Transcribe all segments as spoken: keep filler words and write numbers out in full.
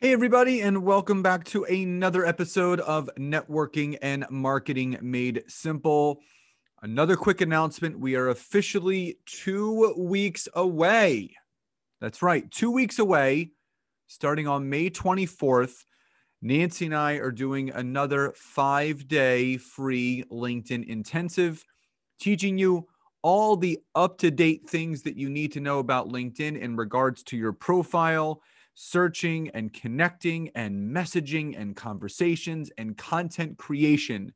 Hey everybody, and welcome back to another episode of Networking and Marketing Made Simple. Another quick announcement. We are officially two weeks away. That's right, two weeks away. Starting on May twenty-fourth, Nancy and I are doing another five-day free LinkedIn intensive, teaching you all the up-to-date things that you need to know about LinkedIn in regards to your profile, searching and connecting and messaging and conversations and content creation.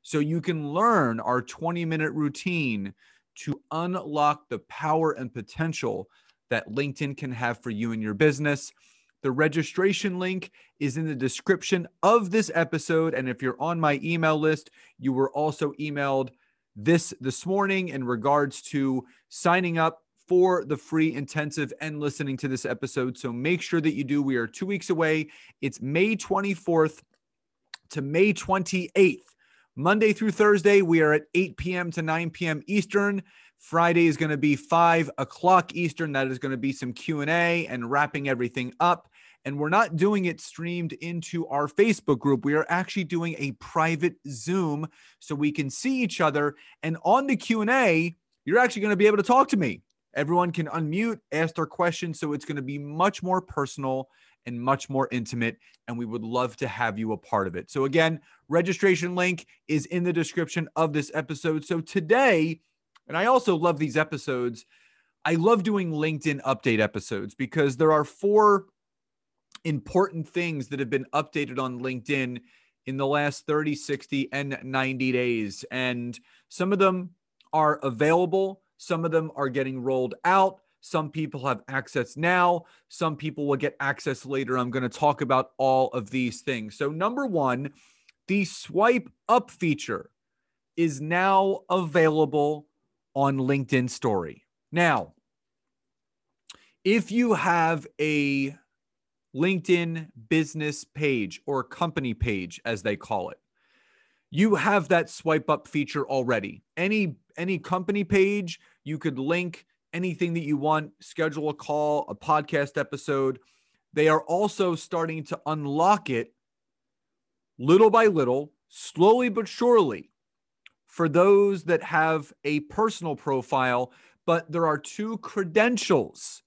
So you can learn our twenty-minute routine to unlock the power and potential that LinkedIn can have for you and your business. The registration link is in the description of this episode. And if you're on my email list, you were also emailed this this morning in regards to signing up for the free intensive and listening to this episode. So make sure that you do. We are two weeks away. It's May twenty-fourth to May twenty-eighth. Monday through Thursday, we are at eight p.m. to nine p.m. Eastern. Friday is going to be five o'clock Eastern. That is going to be some Q and A and wrapping everything up. And we're not doing it streamed into our Facebook group. We are actually doing a private Zoom so we can see each other. And on the Q and A, you're actually going to be able to talk to me. Everyone can unmute, ask their questions. So it's going to be much more personal and much more intimate. And we would love to have you a part of it. So again, registration link is in the description of this episode. So today, and I also love these episodes, I love doing LinkedIn update episodes because there are four important things that have been updated on LinkedIn in the last thirty, sixty, and ninety days. And some of them are available. Some of them are getting rolled out. Some people have access now. Some people will get access later. I'm going to talk about all of these things. So number one, the swipe up feature is now available on LinkedIn Story. Now, if you have a LinkedIn business page or company page, as they call it, you have that swipe up feature already. Any, any company page, you could link anything that you want, schedule a call, a podcast episode. They are also starting to unlock it little by little, slowly but surely, for those that have a personal profile. But there are two credentials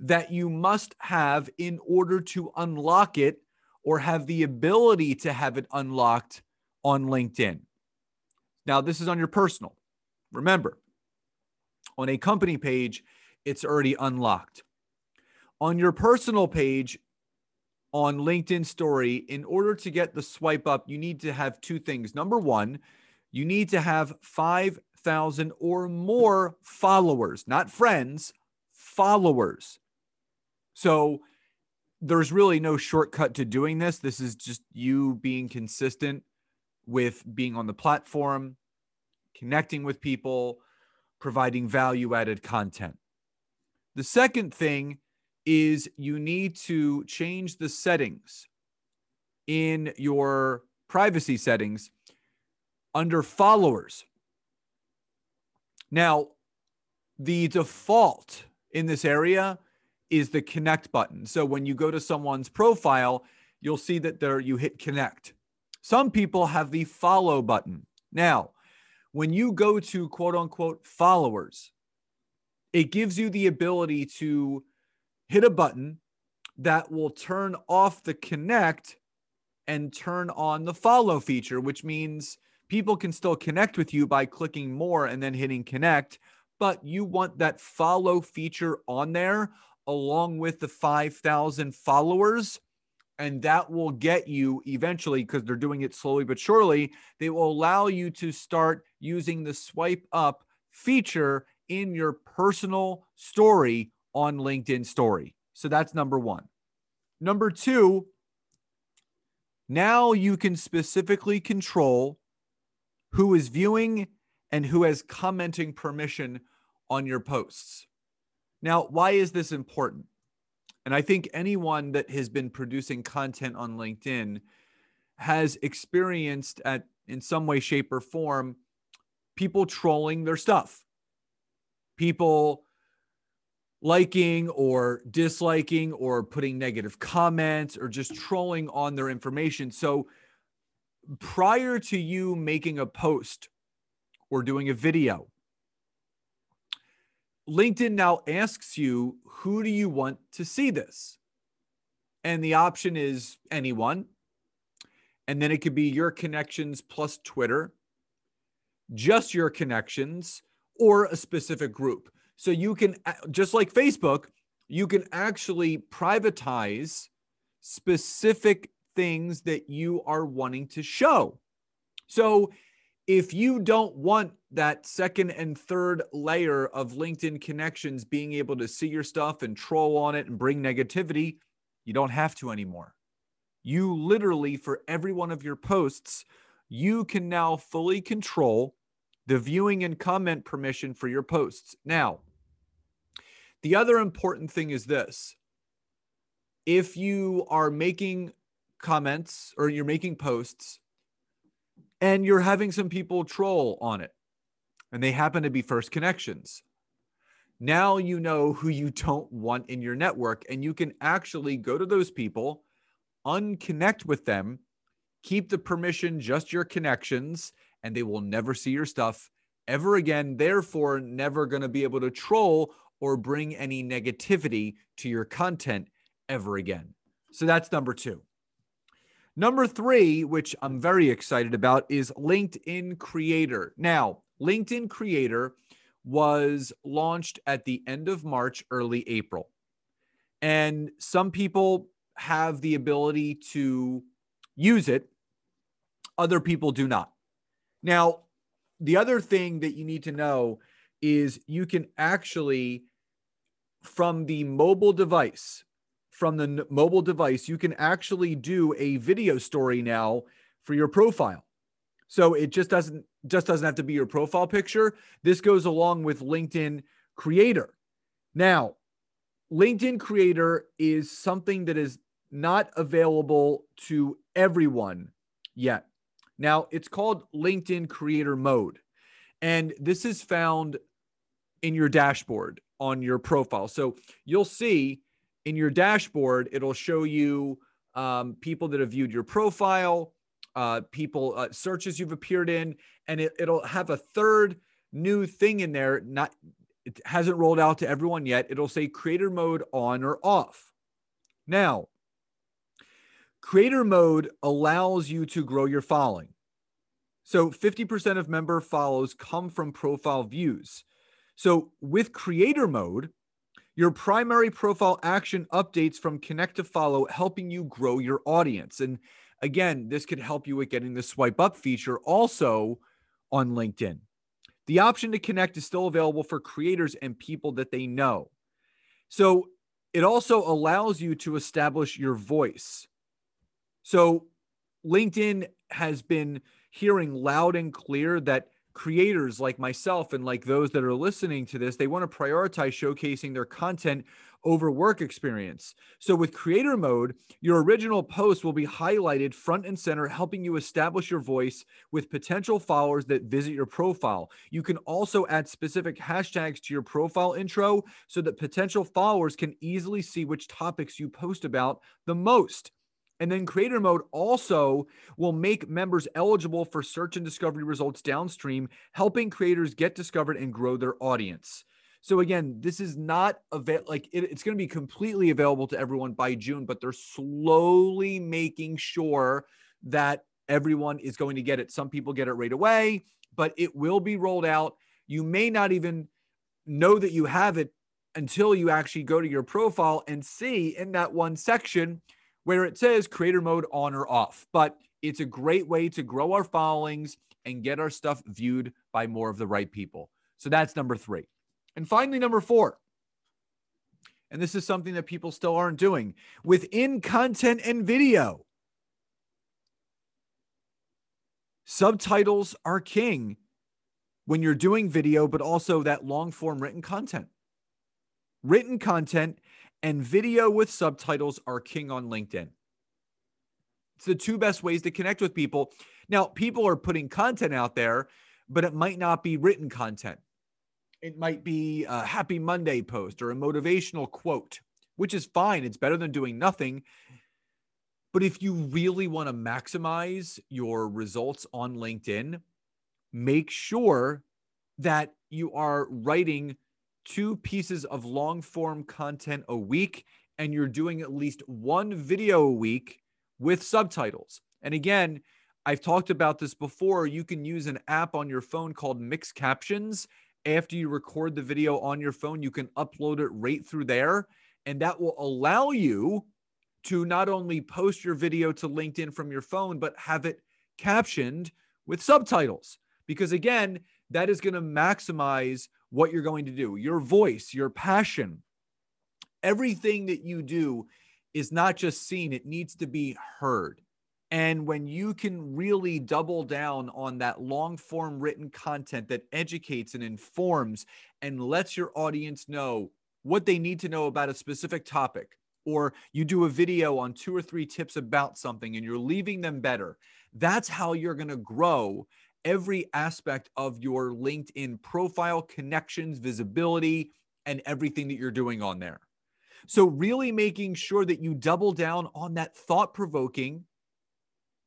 that you must have in order to unlock it or have the ability to have it unlocked on LinkedIn. Now, this is on your personal. Remember, on a company page, it's already unlocked. On your personal page, on LinkedIn Story, in order to get the swipe up, you need to have two things. Number one, you need to have five thousand or more followers, not friends, followers. So there's really no shortcut to doing this. This is just you being consistent with being on the platform, connecting with people, providing value-added content. The second thing is you need to change the settings in your privacy settings under followers. Now, the default in this area is the connect button. So when you go to someone's profile, you'll see that there you hit connect. Some people have the follow button. Now, when you go to quote unquote followers, it gives you the ability to hit a button that will turn off the connect and turn on the follow feature, which means people can still connect with you by clicking more and then hitting connect, but you want that follow feature on there along with the five thousand followers. And that will get you eventually, because they're doing it slowly but surely, they will allow you to start using the swipe up feature in your personal story on LinkedIn Story. So that's number one. Number two, now you can specifically control who is viewing and who has commenting permission on your posts. Now, why is this important? And I think anyone that has been producing content on LinkedIn has experienced at in some way, shape, or form, people trolling their stuff, people liking or disliking or putting negative comments or just trolling on their information. So prior to you making a post or doing a video, LinkedIn now asks you, who do you want to see this? And the option is anyone. And then it could be your connections plus Twitter, just your connections, or a specific group. So you can, just like Facebook, you can actually privatize specific things that you are wanting to show. So if you don't want that second and third layer of LinkedIn connections being able to see your stuff and troll on it and bring negativity, you don't have to anymore. You literally, for every one of your posts, you can now fully control the viewing and comment permission for your posts. Now, the other important thing is this. If you are making comments or you're making posts and you're having some people troll on it and they happen to be first connections, now you know who you don't want in your network, and you can actually go to those people, unconnect with them, keep the permission just your connections, and they will never see your stuff ever again. Therefore, never going to be able to troll or bring any negativity to your content ever again. So that's number two. Number three, which I'm very excited about, is LinkedIn Creator. Now, LinkedIn Creator was launched at the end of March, early April. And some people have the ability to use it. Other people do not. Now, the other thing that you need to know is you can actually, from the mobile device, from the mobile device, you can actually do a video story now for your profile. So it just doesn't, just doesn't have to be your profile picture. This goes along with LinkedIn Creator. Now, LinkedIn Creator is something that is not available to everyone yet. Now, it's called LinkedIn Creator Mode, and this is found in your dashboard on your profile. So you'll see in your dashboard, it'll show you um, people that have viewed your profile, uh, people, uh, searches you've appeared in, and it, it'll have a third new thing in there. Not, it hasn't rolled out to everyone yet. It'll say Creator Mode on or off. Now, Creator Mode allows you to grow your following. So fifty percent of member follows come from profile views. So with Creator Mode, your primary profile action updates from Connect to Follow, helping you grow your audience. And again, this could help you with getting the swipe up feature also on LinkedIn. The option to connect is still available for creators and people that they know. So it also allows you to establish your voice. So LinkedIn has been hearing loud and clear that creators like myself and like those that are listening to this, they want to prioritize showcasing their content over work experience. So with Creator Mode, your original post will be highlighted front and center, helping you establish your voice with potential followers that visit your profile. You can also add specific hashtags to your profile intro so that potential followers can easily see which topics you post about the most. And then Creator Mode also will make members eligible for search and discovery results downstream, helping creators get discovered and grow their audience. So again, this is not avail- like it, it's going to be completely available to everyone by June, but they're slowly making sure that everyone is going to get it. Some people get it right away, but it will be rolled out. You may not even know that you have it until you actually go to your profile and see in that one section where it says Creator Mode on or off. But it's a great way to grow our followings and get our stuff viewed by more of the right people. So that's number three. And finally, number four And this is something that people still aren't doing within content and video. Subtitles are king when you're doing video, but also that long form written content. Written content and video with subtitles are king on LinkedIn. It's the two best ways to connect with people. Now, people are putting content out there, but it might not be written content. It might be a Happy Monday post or a motivational quote, which is fine. It's better than doing nothing. But if you really want to maximize your results on LinkedIn, make sure that you are writing two pieces of long-form content a week, and you're doing at least one video a week with subtitles. And again, I've talked about this before. You can use an app on your phone called Mixed Captions. After you record the video on your phone, you can upload it right through there, and that will allow you to not only post your video to LinkedIn from your phone, but have it captioned with subtitles. Because again, that is going to maximize what you're going to do. Your voice, your passion, everything that you do is not just seen, it needs to be heard. And when you can really double down on that long form written content that educates and informs and lets your audience know what they need to know about a specific topic, or you do a video on two or three tips about something and you're leaving them better, that's how you're going to grow every aspect of your LinkedIn profile, connections, visibility, and everything that you're doing on there. So really making sure that you double down on that thought-provoking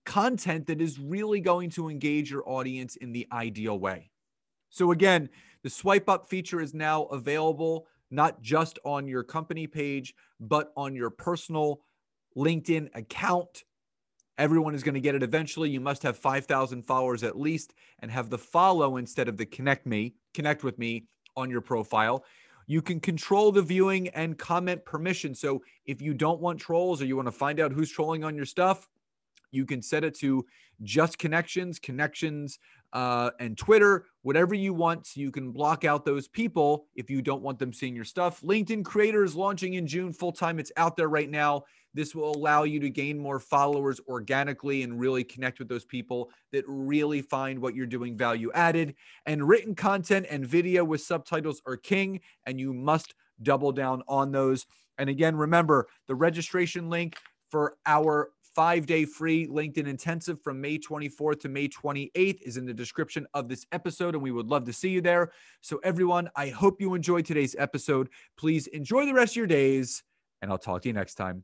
content that is really going to engage your audience in the ideal way. So again, the swipe up feature is now available, not just on your company page, but on your personal LinkedIn account. Everyone is going to get it eventually. You must have five thousand followers at least and have the follow instead of the connect me, connect with me on your profile. You can control the viewing and comment permission. So if you don't want trolls or you want to find out who's trolling on your stuff, you can set it to just connections, connections, uh, and Twitter, whatever you want. So you can block out those people if you don't want them seeing your stuff. LinkedIn Creator is launching in June full-time. It's out there right now. This will allow you to gain more followers organically and really connect with those people that really find what you're doing value added. And written content and video with subtitles are king, and you must double down on those. And again, remember the registration link for our five-day free LinkedIn intensive from May twenty-fourth to May twenty-eighth is in the description of this episode, and we would love to see you there. So everyone, I hope you enjoyed today's episode. Please enjoy the rest of your days, and I'll talk to you next time.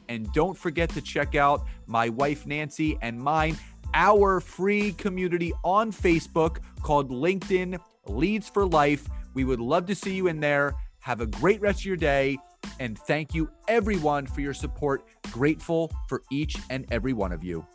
And don't forget to check out my wife, Nancy, and mine, our free community on Facebook called LinkedIn Leads for Life. We would love to see you in there. Have a great rest of your day. And thank you, everyone, for your support. Grateful for each and every one of you.